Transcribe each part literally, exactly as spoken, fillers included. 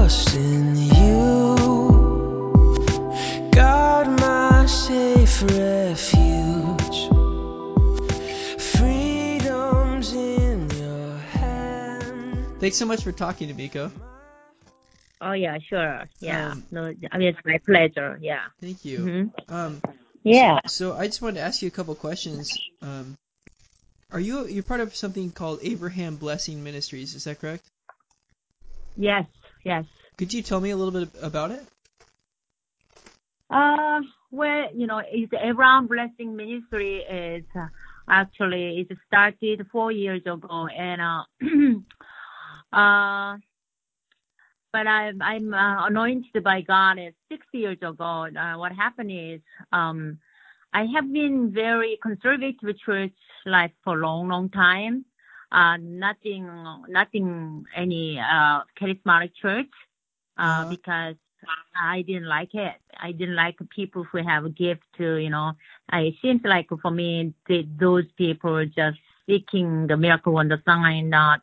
trust in you, God, my safe refuge. Freedom's in your hand. Thanks so much for talking to Miko. Oh yeah, sure. Yeah, um, no, I mean, it's my pleasure. Yeah. Thank you. Mm-hmm. Um, yeah. So, so I just wanted to ask you a couple questions. Um, are you you're part of something called Abraham Blessing Ministries? Is that correct? Yes. Yes. Could you tell me a little bit about it? Uh, well, you know, it's Abraham Blessing Ministry is uh, actually it started four years ago, and uh. uh But I'm, I'm uh, anointed by God six years ago. Uh, what happened is um, I have been very conservative church life for a long, long time. Uh, nothing, nothing, any uh, charismatic church uh, uh-huh. because I didn't like it. I didn't like people who have a gift to, you know, it seems like for me, they, those people are just seeking the miracle and the sign, not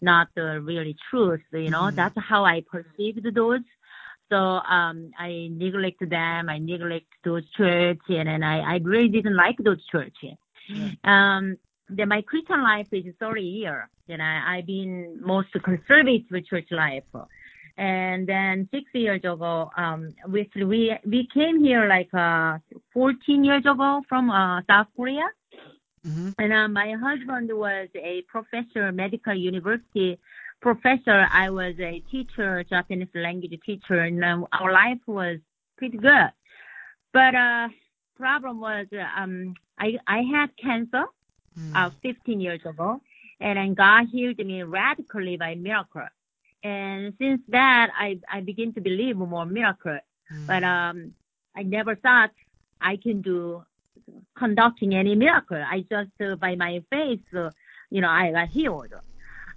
not the really truth, you know, mm-hmm. that's how I perceived those. So um, I neglected them, I neglected those churches, and, and I, I really didn't like those churches. Mm-hmm. Um, then my Christian life is thirty years, and I, I've been most conservative church life. And then six years ago, um, we, we, we came here like uh, fourteen years ago from uh, South Korea. Mm-hmm. And uh, my husband was a professor, medical university professor. I was a teacher, Japanese language teacher, and uh, our life was pretty good. But uh, problem was um, I I had cancer mm. uh, fifteen years ago, and then God healed me radically by miracle. And since that, I I begin to believe more miracle. Mm. But um, I never thought I can do. Conducting any miracle. I just, uh, by my faith, uh, you know, I got healed.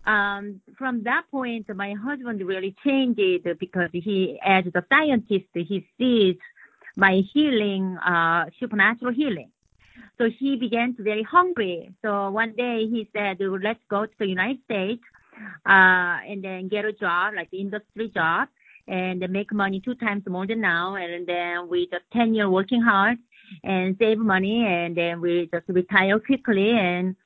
Um, from that point, my husband really changed it because he, as the scientist, he sees my healing, uh, supernatural healing. So he began to very hungry. So one day he said, let's go to the United States, uh, and then get a job, like industry job, and make money two times more than now. And then we just ten years working hard. And save money, and then we just retire quickly and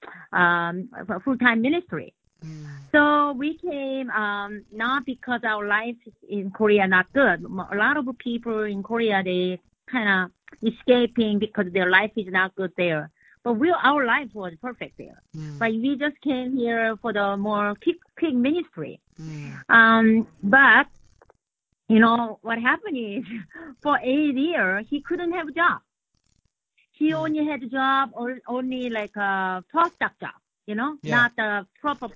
um, full-time ministry. Mm. So we came um, not because our life in Korea not good. A lot of people in Korea, they kind of escaping because their life is not good there. But we, our life was perfect there. Mm. But we just came here for the more quick, quick ministry. Mm. Um, but, you know, what happened is for eight years, he couldn't have a job. He only had a job, or only like a postdoc job, you know, yeah. not a proper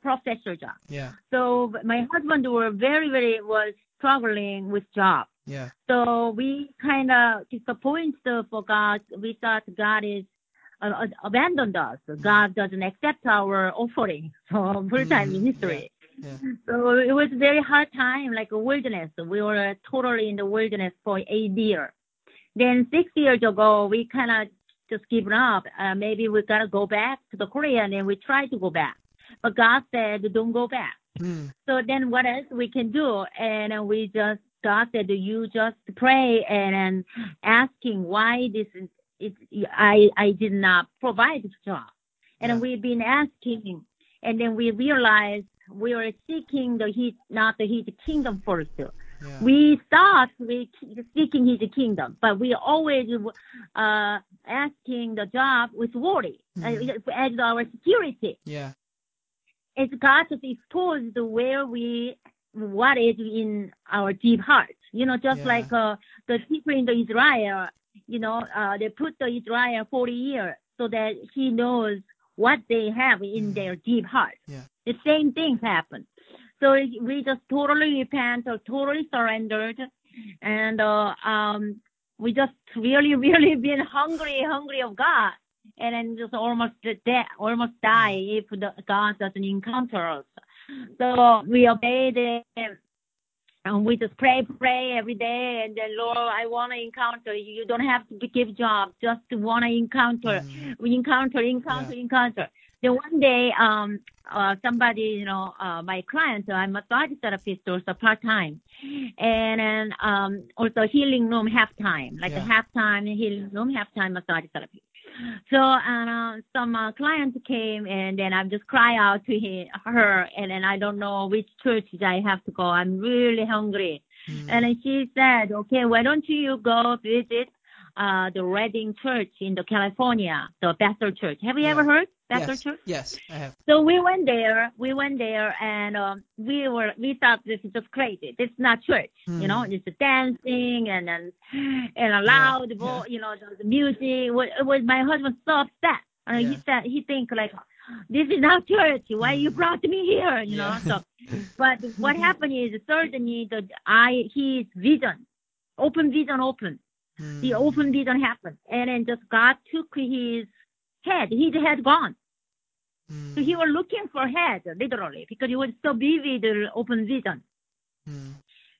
professor job. Yeah. So my husband were very, very was struggling with job. Yeah. So we kind of disappointed for God. We thought God is uh, abandoned us. God doesn't accept our offering. So full time mm-hmm. ministry. Yeah. Yeah. So it was a very hard time, like a wilderness. We were totally in the wilderness for eight years. Then six years ago, we kind of just given up. Uh, maybe we got to go back to the Korea, and then we tried to go back. But God said, don't go back. Mm. So then what else we can do? And we just, God said, you just pray and, and asking why this is, it, I, I did not provide this job. And yeah. we've been asking, and then we realized we were seeking the his, not the his kingdom first. Yeah. We thought we seeking his kingdom, but we always uh, asking the job with worry mm-hmm. uh, as our security. Yeah, it's God just exposed where we what is in our deep heart. You know, just yeah. like uh, the people in the Israel. You know, uh, they put the Israel forty years so that he knows what they have in mm-hmm. their deep heart. Yeah. The same things happen. So we just totally repent or totally surrendered. And uh, um, we just really, really been hungry, hungry of God. And then just almost dead, almost die if the God doesn't encounter us. So we obeyed it. And we just pray, pray every day. And then, Lord, I want to encounter you. You don't have to give job. Just want to encounter. Mm-hmm. We encounter, encounter, yeah. encounter. Then one day, um, uh, somebody, you know, uh, my client, uh, I'm a massage therapist, also part-time. And, and um, also healing room half-time, like yeah. a half-time healing room, half-time massage therapy. So and, uh, some uh, client came, and then I just cry out to him, her, and then I don't know which church I have to go. I'm really hungry. Mm-hmm. And then she said, okay, why don't you go visit uh, the Redding church in the California, the Bethel church. Have you yeah. ever heard? Yes, yes, I have. So we went there, we went there, and um, we were, we thought this is just crazy. It's not church, mm. you know, it's dancing and and, and a loud, yeah. vo- yeah. you know, the music. It was, it was, my husband so upset. Uh, yeah. He said, he think like, this is not church. Why you brought me here? You yeah. know. So, but what happened is certainly the I his vision, open vision, open. Mm. The open vision happened, and then just God took his head. His head gone. Mm. So he was looking for head, literally, because it was so vivid, open vision. Mm.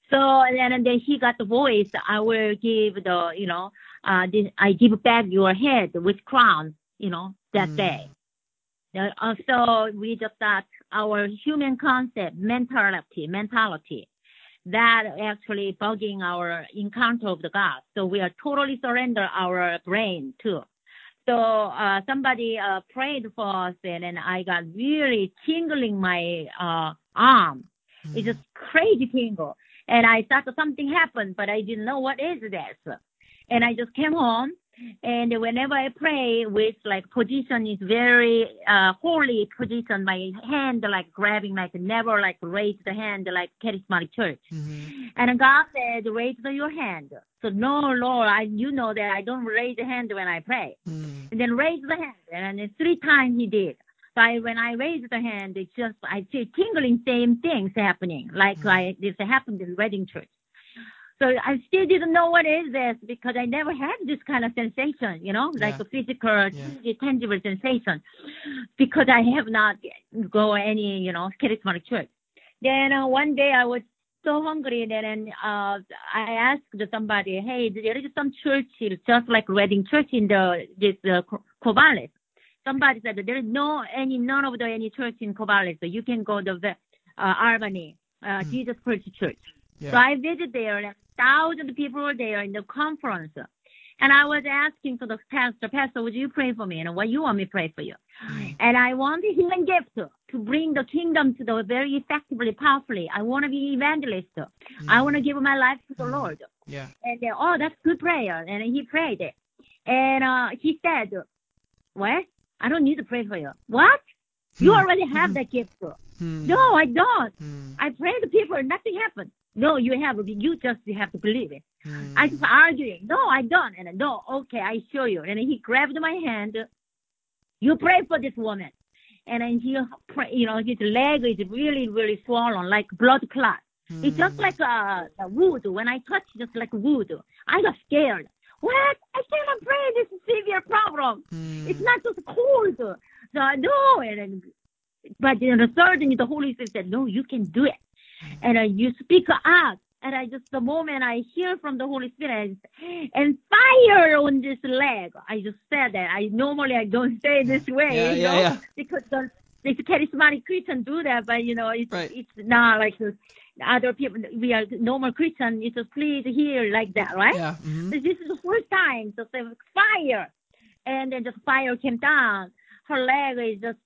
So and, and then he got the voice, I will give the, you know, uh, this, I give back your head with crown, you know, that mm. day. Uh, so we just thought our human concept, mentality, mentality, that actually bugging our encounter of the God. So we are totally surrender our brain too. So uh, somebody uh, prayed for us, and, and I got really tingling my uh, arm. Mm. It's just crazy tingle. And I thought something happened, but I didn't know what is this. And I just came home, and whenever I pray with, like, position is very uh, holy position, my hand, like, grabbing, like, never, like, raise the hand, like, charismatic church. Mm-hmm. And God said, raise your hand. So, no, Lord, I, you know that I don't raise the hand when I pray. Mm. And then raise the hand. And then three times he did. So I, when I raise the hand, it's just, I see tingling, same things happening. Like, mm. like this happened in Redding church. So I still didn't know what is this because I never had this kind of sensation, you know, yeah. like a physical, yeah. tangible sensation because I have not go any, you know, charismatic church. Then uh, one day I was so hungry and then uh, I asked somebody, hey, there is some church, just like Redding Church in the this uh, Corvallis. Somebody said there is no any none of the any church in Corvallis, so you can go to the uh, Albany uh, mm. Jesus Christ Church. Yeah. So I visited there, and thousands of people were there in the conference. And I was asking to the pastor, Pastor, would you pray for me? And what you want me to pray for you? Mm. And I want the healing gift to bring the kingdom to the very effectively, powerfully. I want to be evangelist. Mm. I want to give my life to the mm. Lord. Yeah. And they, oh, that's good prayer. And he prayed it. And uh, he said, what? I don't need to pray for you. What? Mm. You already have mm. that gift. Mm. No, I don't. Mm. I prayed to people and nothing happened. No, you have. You just have to believe it. Mm. I just arguing. No, I don't. And no, okay, I show you. And he grabbed my hand. You pray for this woman. And then he, you know, his leg is really, really swollen, like blood clot. Mm. It's just like a, a wood. When I touch, just like wood. I got scared. What? I cannot pray. This is a severe problem. Mm. It's not just cold. So I know. And then, but then the third thing, the Holy Spirit said, no, you can do it. And uh, you speak up, and I just the moment I hear from the Holy Spirit and fire on this leg, I just said that. I normally I don't say this way, yeah, you yeah, know, yeah. because the, the charismatic Christians do that, but you know, it's right. it's not like the other people. We are normal Christians. It's just please hear like that, right? Yeah. Mm-hmm. So this is the first time, so there was fire, and then just fire came down. Her leg is just.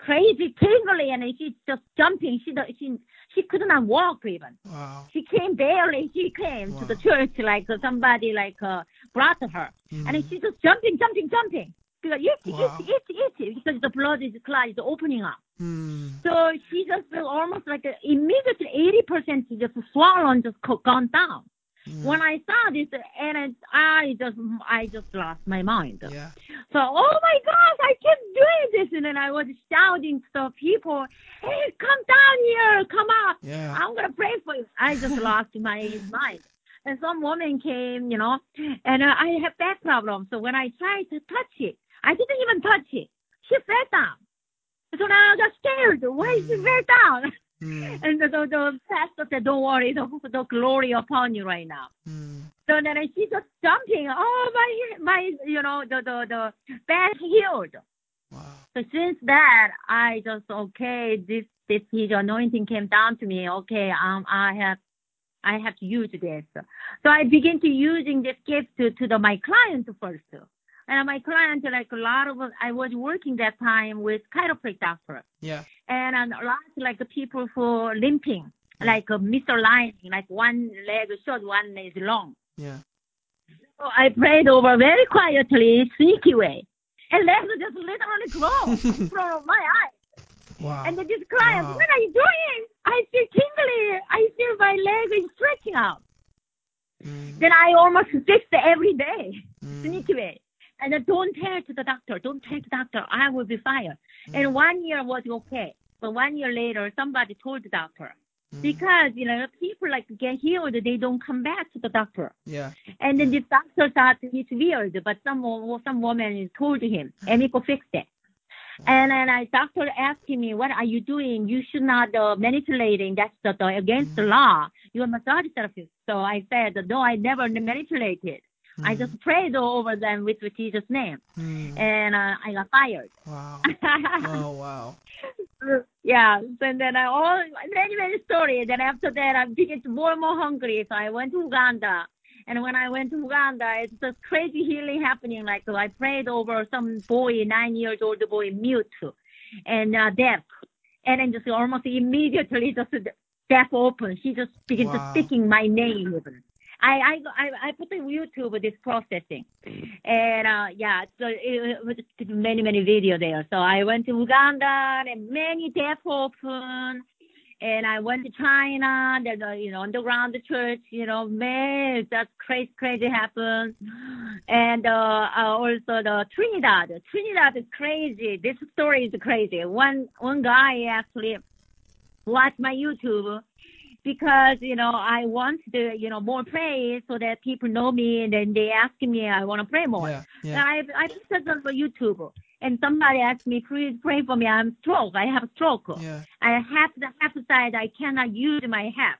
Crazy tingly, and she's just jumping. She she she could not walk even. Wow. She came barely. She came wow. to the church like somebody like uh, brought her, mm. and she's just jumping, jumping, jumping. Because it, wow. it, it, it, because the blood is clot is opening up. Mm. So she just almost like immediately eighty percent she just swollen, just gone down. Mm. When I saw this, and I just, I just lost my mind. Yeah. So, oh my gosh, I kept doing this, and then I was shouting to people, "Hey, come down here, come up! Yeah. I'm gonna pray for you." I just lost my mind. And some woman came, you know, and uh, I have back problem. So when I tried to touch it, I didn't even touch it. She fell down. So now I got scared. Why she fell down? Mm. And the, the, the pastor said, don't worry, the, the glory upon you right now. Mm. So then she just jumping, oh, my, my, you know, the, the, the back healed. Wow. So since that, I just, okay, this, this his anointing came down to me. Okay, um, I have, I have to use this. So I begin to using this gift to, to the, my client first. And my client, like a lot of, I was working that time with chiropractic doctor. Yeah. And a lot like people who limping, like a misaligned, like one leg is short, one is long. Yeah. So I prayed over very quietly, sneaky way. And legs just literally grow from my eyes. Wow. And this client, wow. What are you doing? I feel tingly. I feel my leg is stretching out. Mm. Then I almost fixed every day, mm. sneaky way. And then don't tell to the doctor. Don't tell the doctor. I will be fired. Mm. And one year was okay. But one year later, somebody told the doctor. Mm. Because, you know, people like get healed, they don't come back to the doctor. Yeah. And then the doctor thought it's weird, but some some woman told him, and he could fix it. And then I doctor asked me, what are you doing? You should not uh, manipulating. That's the, the, against mm. the law. You're a massage therapist. So I said, no, I never manipulated. Mm. I just prayed over them with Jesus' name, mm. and uh, I got fired. Wow! Oh, wow! Yeah, and then I all many many stories. Then after that, I became more and more hungry. So I went to Uganda, and when I went to Uganda, it's just crazy healing happening. Like so I prayed over some boy, nine years old boy, mute, and uh, deaf, and then just almost immediately just deaf open. He just began wow. to speaking my name. Even. I I I put on YouTube this processing, and uh, yeah, so it was many many video there. So I went to Uganda and many deaf open, and I went to China. There's a, you know, underground church. You know, man, that's crazy crazy happened, and uh, also the Trinidad. Trinidad is crazy. This story is crazy. One one guy actually watched my YouTube. Because, you know, I want to, you know, more praise so that people know me and then they ask me, I want to pray more. Yeah, yeah. I I put it on YouTube and somebody asked me, please pray for me. I'm stroke. I have a stroke. Yeah. I have the half side. I cannot use my half.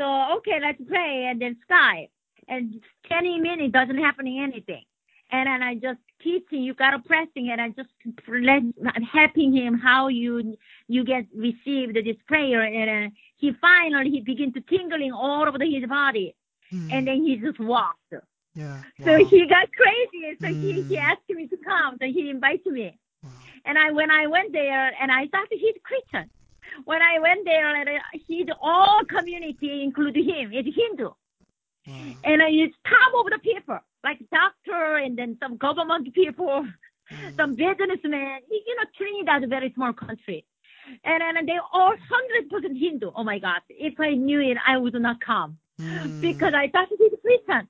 So, okay, let's pray and then Skype. And twenty minutes doesn't happen anything. And then I just teaching, you got to pressing, and I just let, helping him how you you get received this prayer. And uh, he finally, he began to tingling all over his body. Mm. And then he just walked. Yeah. So wow. he got crazy. So mm. he, he asked me to come. So he invited me. Wow. And I when I went there, and I thought he's Christian. When I went there, and his all community, including him, is Hindu. Wow. And it's top of the people, like doctor and then some government people, mm. some businessmen. You know, Trinidad is a very small country. And, and they're all one hundred percent Hindu. Oh, my God. If I knew it, I would not come mm. because I thought it was Christian.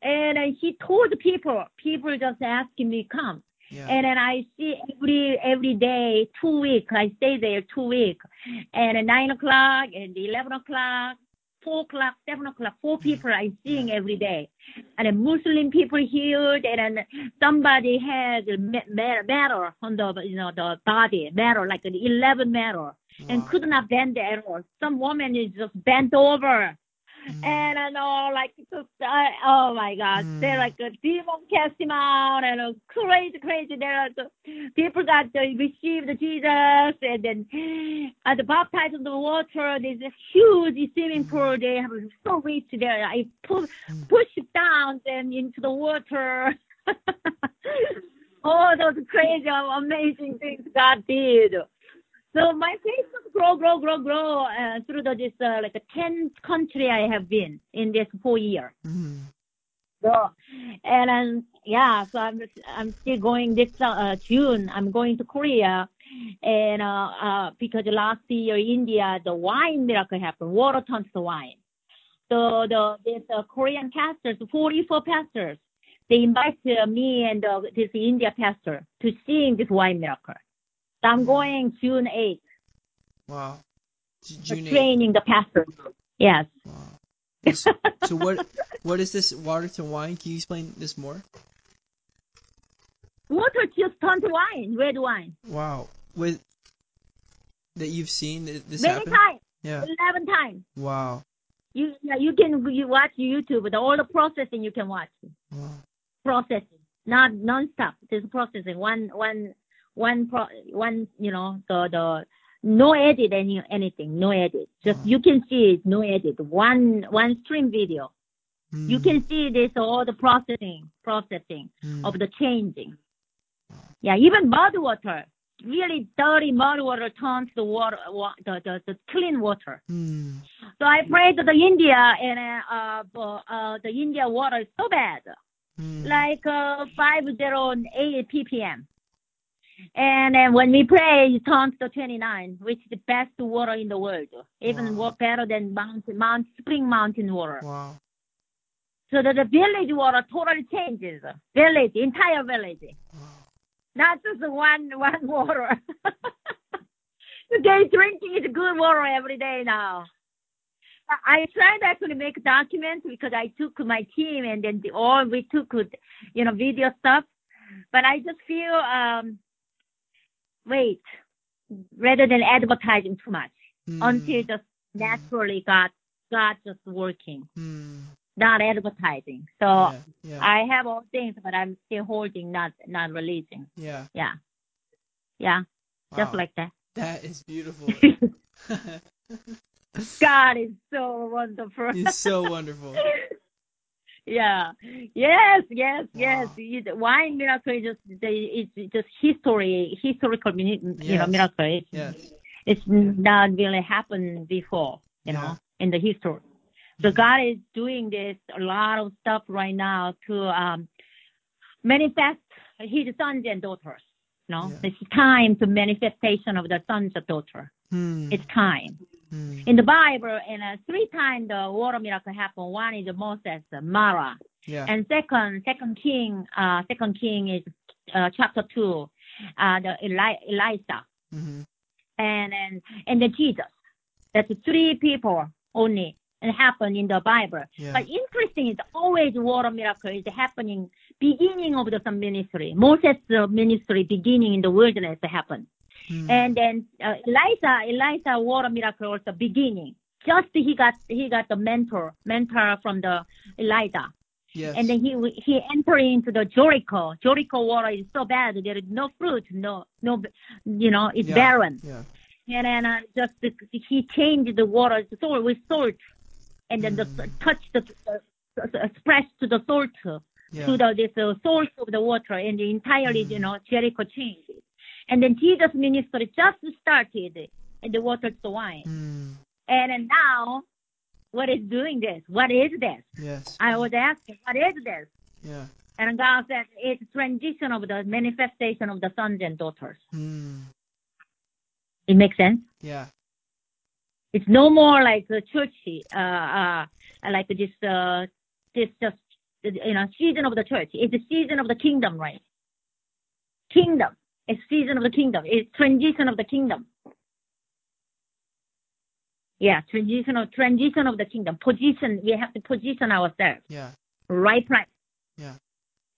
And uh, he told people, people just asking me to come. Yeah. And then I see every every day, two weeks, I stay there two weeks. And at nine o'clock and eleven o'clock. four o'clock, seven o'clock, four people I'm seeing yeah. every day. And then Muslim people healed, and then somebody had a matter on the, you know, the body, matter, like an eleven matter, wow. and could not bend at all. Some woman is just bent over. Mm. And I know, like, just, uh, oh my God, mm. they're like a demon cast him out, and uh, crazy, crazy. There are the people that uh, received Jesus, and then at uh, the baptized in the water, there's a huge swimming pool. They have so rich there. I pu- push it down and into the water. All those crazy, amazing things God did. So my faith grow, grow, grow, grow uh, through the, this uh, like a ten country I have been in this whole year. Mm-hmm. So and um, yeah, so I'm I'm still going this uh, June. I'm going to Korea, and uh, uh, because last year India the wine miracle happened, water turns to wine. So the this uh, Korean pastors, forty-four pastors, they invited me and uh, this India pastor to seeing this wine miracle. So I'm going June eighth. Wow. June eighth. Training the pastor. Yes. Wow. So, so what what is this water to wine? Can you explain this more? Water just turned to wine, red wine. Wow. With that you've seen this Many happen? Times. Yeah. Eleven times. Wow. You you can you watch YouTube with all the processing you can watch. Wow. Processing, not nonstop. This processing, one one one pro, one. You know the the no edit any anything, no edit. Just wow. You can see it, no edit. One one stream video. Mm. You can see this all the processing processing mm. of the changing. Yeah, even mud water, really dirty mud water turns the water, wa- the, the, the clean water. Mm. So I prayed to the India, and uh, uh, uh, the India water is so bad, mm. like uh, five oh eight p p m. And then when we pray, it turns to twenty-nine, which is the best water in the world, even wow. better than mountain, mount, spring mountain water. Wow. So that the village water totally changes, village, entire village. Wow. Not just one one water. They drinking is good water every day now. I tried actually make documents because I took my team and then the, all we took, you know, video stuff. But I just feel, um, wait, rather than advertising too much mm. until just naturally God, God just working, mm. not advertising. So. Yeah. Yeah. I have all things, but I'm still holding, not not releasing. Yeah, yeah, yeah, wow. Just like that. That is beautiful. God is so wonderful. He's so wonderful. Yeah, yes, yes, wow. Yes. It, wine miracle is just they, it's just history, historical, you yes. know, miracle. It's, yes. it's not really happened before, you yeah. know, in the history. So God is doing this, a lot of stuff right now to um, manifest his sons and daughters. You know? Yeah. It's time to manifestation of the sons and daughters. Mm. It's time. Mm. In the Bible, and uh, three times the water miracle happened. One is Moses, Mara. Yeah. And second, second King, uh, second King is uh, chapter two, uh, the Eli- Eliza. Mm-hmm. And, and, and then Jesus. That's three people only. And happen in the Bible, yeah. But interesting is always water miracle is happening beginning of the ministry. Moses' ministry beginning in the wilderness happened, mm. and then uh, Eliza, Eliza water miracle also beginning. Just he got he got the mentor mentor from the Eliza, yes. and then he he entered into the Jericho. Jericho water is so bad there is no fruit, no no, you know it's yeah. barren, yeah. and then uh, just the, he changed the water so with salt. And then the mm. touch the uh, splash to the salt yeah. to the this uh, source of the water, and the entirely mm. you know Jericho changed. And then Jesus' ministry just started, and the water to wine. Mm. And, and now, what is doing this? What is this? Yes, I was asking, what is this? Yeah. And God said it's transition of the manifestation of the sons and daughters. Mm. It makes sense. Yeah. It's no more like the churchy, uh, uh, like this, uh, this just, you know, season of the church. It's the season of the kingdom, right? Kingdom. It's season of the kingdom. It's transition of the kingdom. Yeah, transition of, transition of the kingdom. Position, we have to position ourselves. Yeah. Right place. Yeah.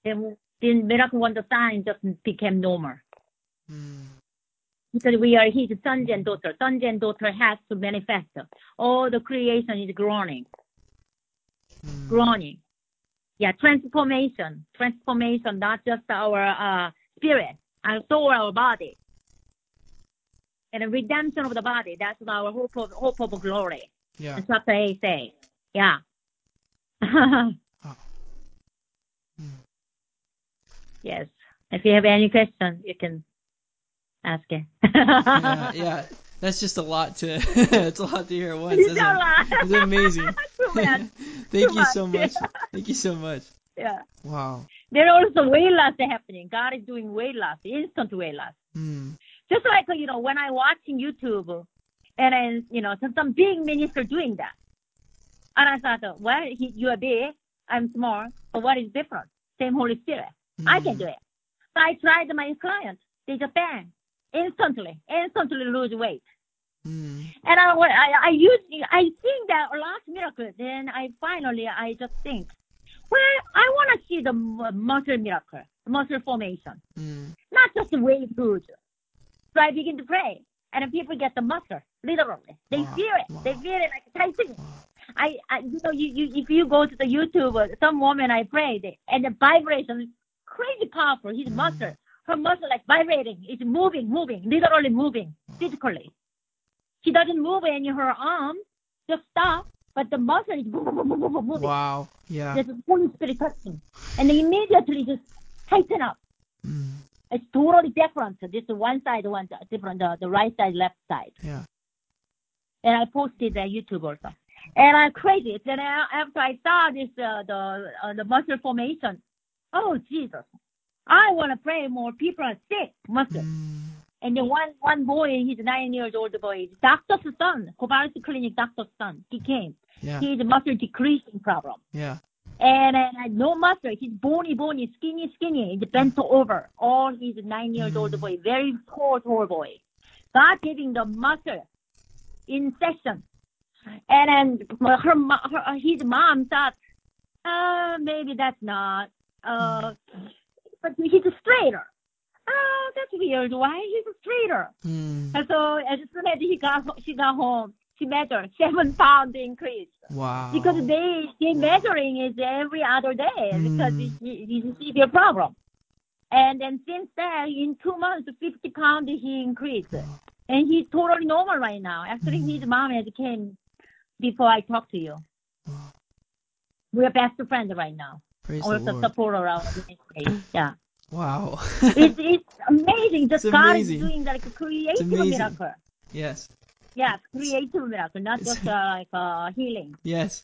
Then, then miracle wonder sign just became normal. Mm. Because we are his sons and daughters. Sons and daughters has to manifest. All the creation is groaning. Mm. Groaning. Yeah, transformation. Transformation, not just our uh, spirit, our soul, our body. And a redemption of the body. That's our hope of, hope of glory. Yeah. That's what they say. Yeah. oh. mm. Yes. If you have any questions, you can... ask it. yeah, yeah, that's just a lot to. It's a lot to hear at once. It's a lot. It's amazing. Thank Too you much. so much. Thank you so much. Yeah. Wow. There are also weight loss happening. God is doing weight loss, instant weight loss. Mm. Just like you know, when I watching YouTube, and then you know, some, some big minister doing that, and I thought, well, he, you are big, I'm small, but what is different? Same Holy Spirit. Mm. I can do it. So I tried my clients. They just bang. Instantly, instantly lose weight. Mm. And I, I, I use, I think that a lot of miracles. Then I finally, I just think, well, I want to see the muscle miracle, muscle formation, mm. not just weight loss. So I begin to pray. and people get the mustard, literally. They wow. feel it. Wow. They feel it like Tyson. I, I, you know, you, you, if you go to the YouTube, uh, some woman I prayed, and the vibration, crazy powerful, his mm-hmm. mustard. Her muscle like vibrating. It's moving, moving, literally moving, physically. She doesn't move any of her arm, just stop, but the muscle is moving. Wow, yeah. There's a Holy Spirit touching. And they immediately just tighten up. Mm. It's totally different. This one side, one different, the, the right side, left side. Yeah. And I posted that YouTube also. And I'm crazy. Then after I saw this, uh, the uh, the muscle formation, oh, Jesus. I want to pray more. People are sick, mustard. Mm. And then one, one boy, he's a nine-year-old boy, doctor's son, Kobaris Clinic doctor's son, he came. Yeah. He has a muscle decreasing problem. Yeah. And, and no muscle. He's bony, bony, skinny, skinny. He's bent over. All he's a nine-year-old mm. boy, very tall, tall boy. God giving the muscle in session. And then her, her, his mom thought, uh, maybe that's not. Uh, mm. But he's a straighter. Oh, that's weird. Why he's a straighter? Mm. And so as soon as he got, she got home, she measured seven pound increase. Wow. Because they they measuring is every other day mm. because it's, it's a severe problem. And then since then, in two months, fifty pound he increased, and he's totally normal right now. Actually, mm. his mom has came before I talked to you. We're best friends right now. Praise also the Lord. Support around the yeah. Wow. it's, it's amazing that it's God amazing. Is doing like a creative miracle. Yes. Yeah, creative miracle, not it's... just uh, like uh, healing. Yes.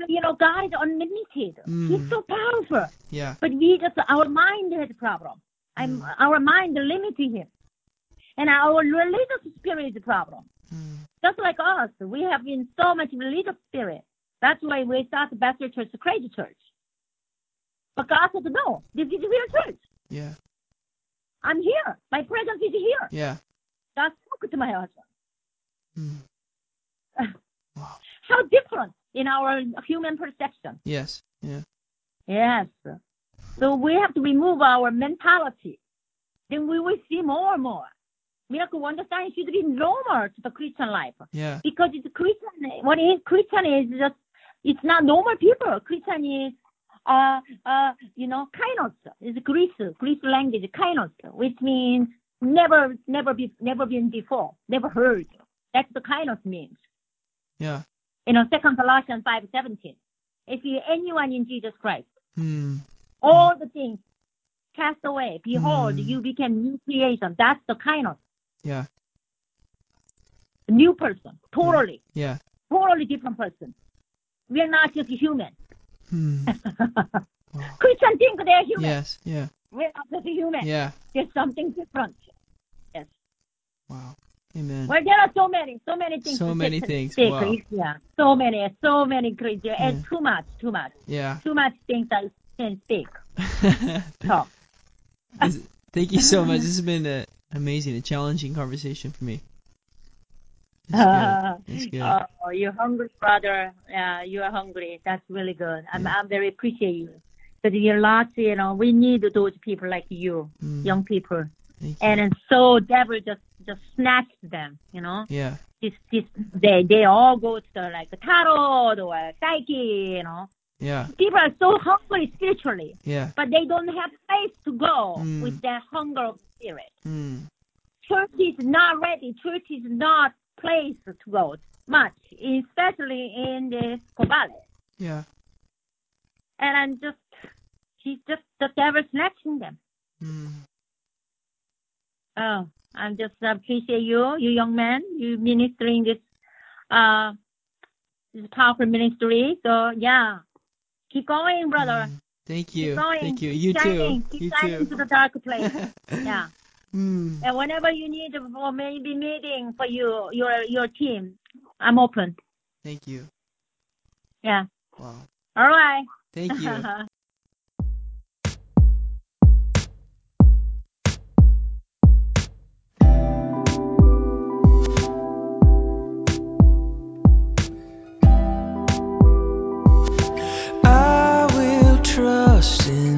So, you know, God is unlimited. Mm. He's so powerful. Yeah. But we just, our mind has a problem. I'm, mm. Our mind limiting him. And our religious spirit is a problem. Mm. Just like us, we have been so much religious spirit. That's why we start the Bethel church, the crazy church. But God said, no, this is a real church. Yeah. I'm here. My presence is here. Yeah. God spoke to my husband. Mm. Wow. How different in our human perception. Yes. Yeah. Yes. So we have to remove our mentality. Then we will see more and more. Miracle, wonder, sign should be normal to the Christian life. Yeah. Because it's Christian, what is Christian is just, it's not normal people. Christian is, Uh, uh, you know, kainos is Greek, Greek language, kainos, which means never, never be, never been before, never heard. That's the kainos means. Yeah. You know, Second Colossians five seventeen. If you anyone in Jesus Christ, hmm. all the things cast away. Behold, hmm. you became new creation. That's the kainos. Yeah. New person, totally. Yeah. yeah. Totally different person. We are not just human. Hmm. Christians think they're human. Yes, yeah. We're not just human. Yeah. There's something different. Yes. Wow. Amen. Well, there are so many, so many things. So many take, things. Take, wow. Yeah. So many, so many crazy. Yeah. And too much, too much. Yeah. Too much things I can speak. So. Thank you so much. This has been an amazing, a challenging conversation for me. It's good. It's good. Uh, oh, you're hungry, brother. Uh, you are hungry. That's really good. I'm, yeah. I'm very appreciate you. Because you're lots, you know, we need those people like you, mm. young people. Thank and you. So devil just, just snatched them, you know. Yeah. This, this, they, they all go to the, like the tarot or psyche, you know. Yeah. People are so hungry spiritually. Yeah. But they don't have faith to go mm. with that hunger of spirit. Mm. Church is not ready. Church is not place to go much, especially in the Kobale. Yeah. And I'm just, she's just the devil snatching them. Mm. Oh, I'm just appreciate you, you young man, you ministering this, uh, this powerful ministry. So yeah, keep going, brother. Mm. Thank you. Keep going. Thank you. You keep too. Shining. Keep you shining too. To the dark place. Yeah. Mm. And whenever you need for maybe meeting for you, your your team, I'm open. Thank you. Yeah. Wow. All right. Thank you. I will trust in